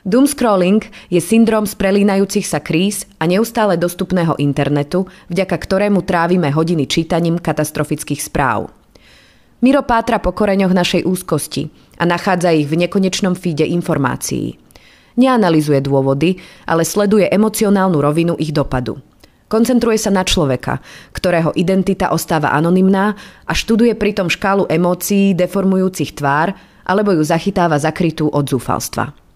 Doomscrolling je syndrom z prelínajúcich sa kríz a neustále dostupného internetu, vďaka ktorému trávime hodiny čítaním katastrofických správ. Miro pátra po koreňoch našej úzkosti a nachádza ich v nekonečnom feede informácií. Neanalyzuje dôvody, ale sleduje emocionálnu rovinu ich dopadu. Koncentruje sa na človeka, ktorého identita ostáva anonymná a študuje pritom škálu emócií deformujúcich tvár alebo ju zachytáva zakrytú od zúfalstva.